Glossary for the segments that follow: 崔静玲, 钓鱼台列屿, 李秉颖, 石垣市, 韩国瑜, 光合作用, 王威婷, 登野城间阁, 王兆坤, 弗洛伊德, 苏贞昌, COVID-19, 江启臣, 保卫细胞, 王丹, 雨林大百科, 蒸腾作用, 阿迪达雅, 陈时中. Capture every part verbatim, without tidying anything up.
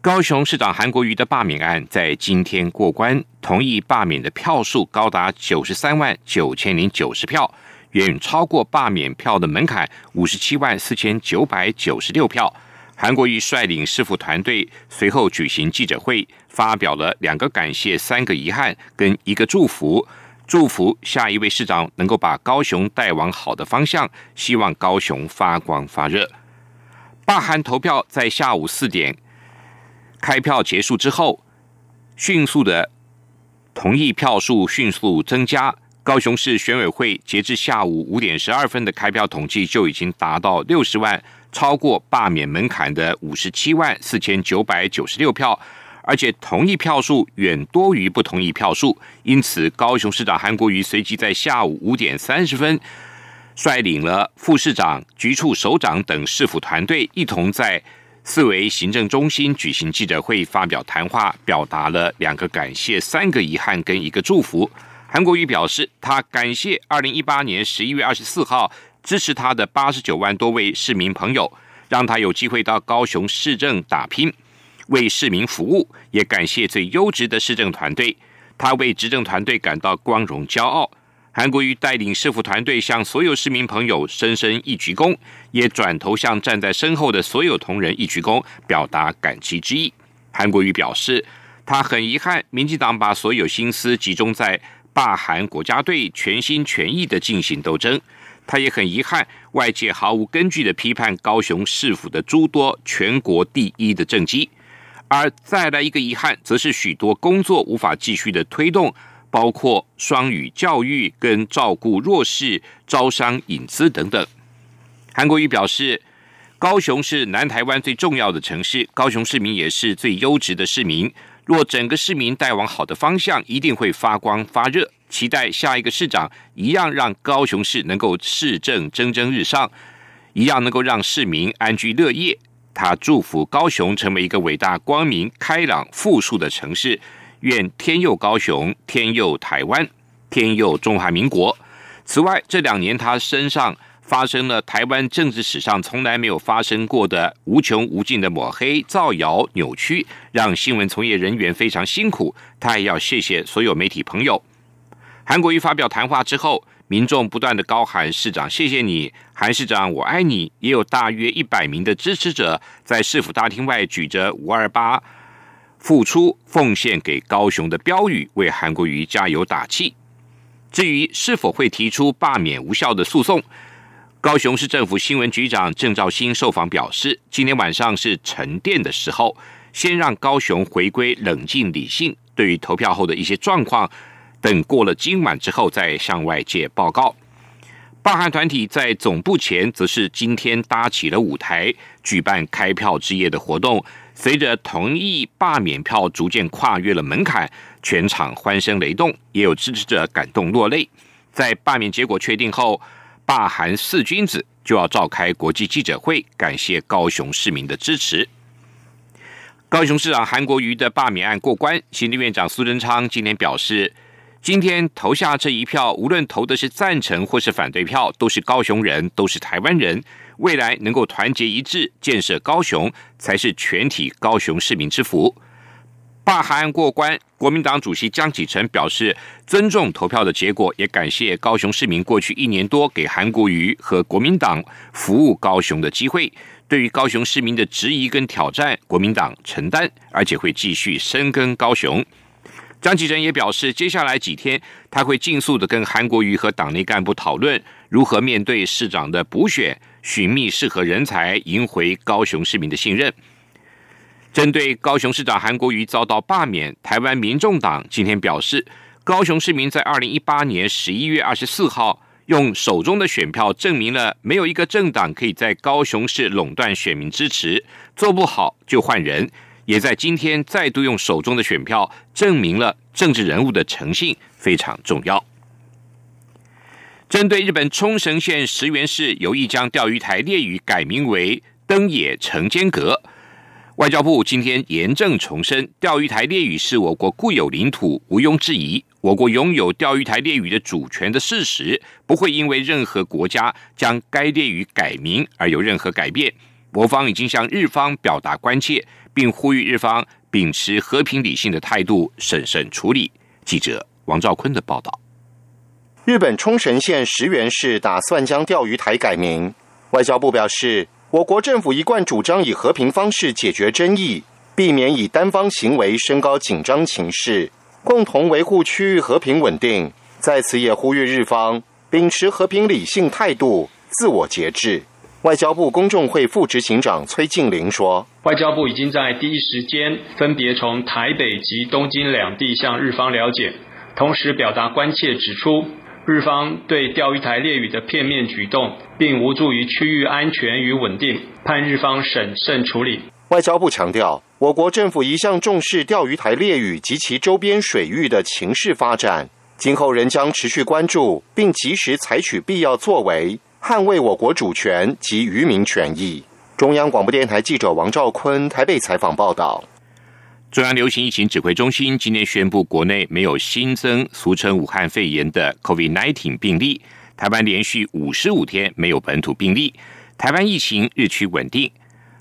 高雄市长韩国瑜的罢免案在今天过关，同意罢免的票数高达九十三万九千零九十票，远超过罢免票的门槛五十七万四千九百九十六票。韩国瑜率领市府团队随后举行记者会，发表了两个感谢、三个遗憾跟一个祝福，祝福下一位市长能够把高雄带往好的方向，希望高雄发光发热。罢韩投票在下午四点开票结束之后，迅速的同意票数迅速增加，高雄市选委会截至下午五点十二分的开票统计就已经达到六十万，超过罢免门槛的五十七万四千九百九十六票，而且同意票数远多于不同意票数，因此高雄市长韩国瑜随即在下午五点三十分率领了副市长、局处首长等市府团队，一同在四维行政中心举行记者会，发表谈话，表达了两个感谢、三个遗憾跟一个祝福。韩国瑜表示，他感谢二零一八年十一月二十四号支持他的八十九万多位市民朋友，让他有机会到高雄市政打拼，为市民服务，也感谢最优质的市政团队，他为执政团队感到光荣骄傲。韩国瑜带领市府团队向所有市民朋友深深一鞠躬，也转头向站在身后的所有同仁一鞠躬，表达感激之意。韩国瑜表示，他很遗憾民进党把所有心思集中在罢韩国家队，全心全意的进行斗争。他也很遗憾外界毫无根据的批判高雄市府的诸多全国第一的政绩。而再来一个遗憾，则是许多工作无法继续的推动，包括双语教育跟照顾弱势、招商引资等等。韩国瑜表示，高雄是南台湾最重要的城市，高雄市民也是最优质的市民，若整个市民带往好的方向，一定会发光发热，期待下一个市长一样让高雄市能够市政蒸蒸日上，一样能够让市民安居乐业。他祝福高雄成为一个伟大、光明、开朗、富庶的城市，愿天佑高雄，天佑台湾，天佑中华民国。此外，这两年他身上发生了台湾政治史上从来没有发生过的无穷无尽的抹黑、造谣、扭曲，让新闻从业人员非常辛苦，他也要谢谢所有媒体朋友。韩国瑜发表谈话之后，民众不断的高喊市长谢谢你，韩市长我爱你，也有大约一百名的支持者在市府大厅外举着五二八付出奉献给高雄的标语，为韩国瑜加油打气。至于是否会提出罢免无效的诉讼，高雄市政府新闻局长郑肇兴受访表示，今天晚上是沉淀的时候，先让高雄回归冷静理性，对于投票后的一些状况，等过了今晚之后再向外界报告。罢韩团体在总部前则是今天搭起了舞台，举办开票之夜的活动。随着同意罢免票逐渐跨越了门槛，全场欢声雷动，也有支持者感动落泪。在罢免结果确定后，罢韩四君子就要召开国际记者会，感谢高雄市民的支持。高雄市长韩国瑜的罢免案过关，行政院长苏贞昌今天表示，今天投下这一票，无论投的是赞成或是反对票，都是高雄人，都是台湾人，未来能够团结一致建设高雄，才是全体高雄市民之福。罢韩案过关，国民党主席江启臣表示尊重投票的结果，也感谢高雄市民过去一年多给韩国瑜和国民党服务高雄的机会，对于高雄市民的质疑跟挑战，国民党承担，而且会继续深耕高雄。张启臣也表示，接下来几天他会尽速的跟韩国瑜和党内干部讨论如何面对市长的补选，寻觅适合人才，赢回高雄市民的信任。针对高雄市长韩国瑜遭到罢免，台湾民众党今天表示，高雄市民在二零一八年十一月二十四号用手中的选票证明了没有一个政党可以在高雄市垄断选民支持，做不好就换人，也在今天再度用手中的选票证明了政治人物的诚信，非常重要。针对日本冲绳县石垣市有意将钓鱼台列屿改名为登野城间阁，外交部今天严正重申，钓鱼台列屿是我国固有领土，毋庸置疑。我国拥有钓鱼台列屿的主权的事实，不会因为任何国家将该列屿改名而有任何改变。我方已经向日方表达关切，并呼吁日方秉持和平理性的态度，审慎处理。记者王兆坤的报道。日本冲绳县石垣市打算将钓鱼台改名，外交部表示，我国政府一贯主张以和平方式解决争议，避免以单方行为升高紧张情势，共同维护区域和平稳定。在此也呼吁日方秉持和平理性态度，自我节制。外交部公众会副执行长崔静玲说，外交部已经在第一时间分别从台北及东京两地向日方了解，同时表达关切，指出日方对钓鱼台列屿的片面举动并无助于区域安全与稳定，盼日方审慎处理。外交部强调，我国政府一向重视钓鱼台列屿及其周边水域的情势发展，今后仍将持续关注，并及时采取必要作为，捍卫我国主权及渔民权益。中央广播电台记者王兆坤台北采访报道。中央流行疫情指挥中心今天宣布，国内没有新增俗称武汉肺炎的 COVID 十九 病例，台湾连续五十五天没有本土病例，台湾疫情日趋稳定。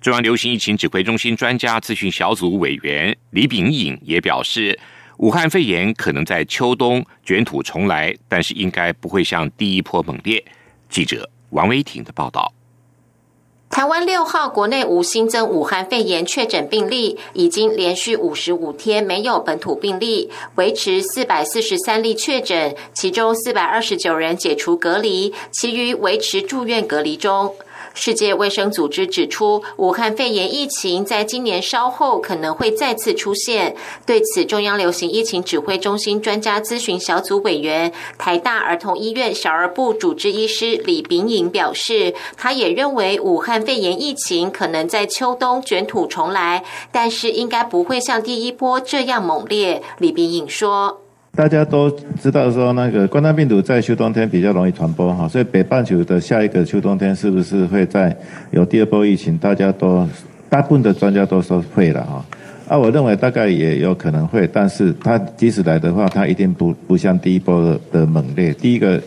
中央流行疫情指挥中心专家咨询小组委员李秉颖也表示，武汉肺炎可能在秋冬卷土重来，但是应该不会像第一波猛烈。记者王威婷的报道。台湾六号国内无新增武汉肺炎确诊病例，已经连续五十五天没有本土病例，维持四百四十三例确诊，其中四百二十九人解除隔离，其余维持住院隔离中。世界卫生组织指出，武汉肺炎疫情在今年稍后可能会再次出现。对此，中央流行疫情指挥中心专家咨询小组委员、台大儿童医院小儿部主治医师李秉颖表示，他也认为武汉肺炎疫情可能在秋冬卷土重来，但是应该不会像第一波这样猛烈。李秉颖说，大家都知道说那个冠状病毒在秋冬天比较容易传播哈，所以北半球的下一个秋冬天是不是会在有第二波疫情？大家都大部分的专家都说会了哈。啊，我认为大概也有可能会，但是它即使来的话，它一定不不像第一波的猛烈。第一个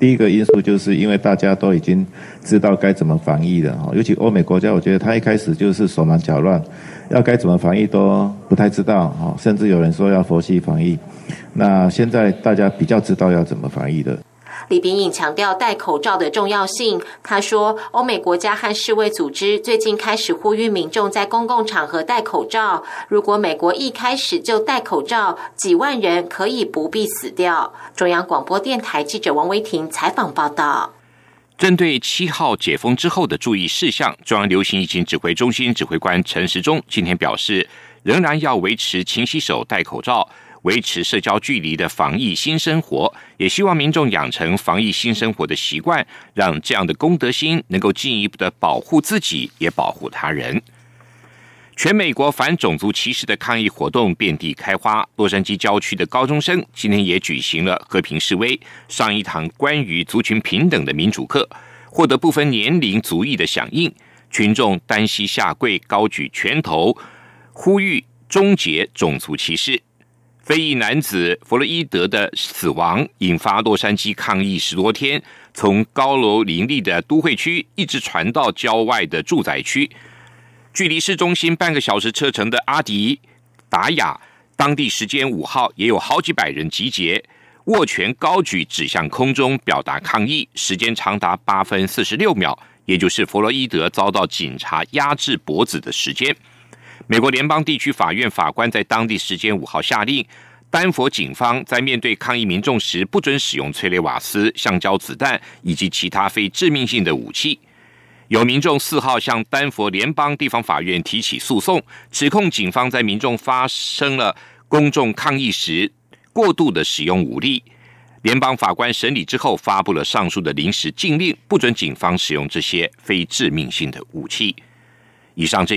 第一个因素就是因为大家都已经知道该怎么防疫了哈，尤其欧美国家，我觉得它一开始就是手忙脚乱，要该怎么防疫都不太知道哈，甚至有人说要佛系防疫。那现在大家比较知道要怎么防疫的。李秉颖强调戴口罩的重要性，他说欧美国家和世卫组织最近开始呼吁民众在公共场合戴口罩，如果美国一开始就戴口罩，几万人可以不必死掉。中央广播电台记者王维婷采访报道。针对七号解封之后的注意事项，中央流行疫情指挥中心指挥官陈时中今天表示，仍然要维持勤洗手、戴口罩，维持社交距离的防疫新生活，也希望民众养成防疫新生活的习惯，让这样的公德心能够进一步的保护自己，也保护他人。全美国反种族歧视的抗议活动遍地开花，洛杉矶郊区的高中生今天也举行了和平示威，上一堂关于族群平等的民主课，获得不分年龄族裔的响应，群众单膝下跪，高举拳头，呼吁终结种族歧视。非裔男子弗洛伊德的死亡引发洛杉矶抗议十多天，从高楼林立的都会区一直传到郊外的住宅区。距离市中心半个小时车程的阿迪达雅，当地时间五号也有好几百人集结，握拳高举指向空中表达抗议，时间长达八分四十六秒，也就是弗洛伊德遭到警察压制脖子的时间。美国联邦地区法院法官在当地时间五号下令，丹佛警方在面对抗议民众时，不准使用催泪瓦斯、橡胶子弹以及其他非致命性的武器。有民众四号向丹佛联邦地方法院提起诉讼，指控警方在民众发生了公众抗议时过度的使用武力。联邦法官审理之后，发布了上述的临时禁令，不准警方使用这些非致命性的武器。以上这一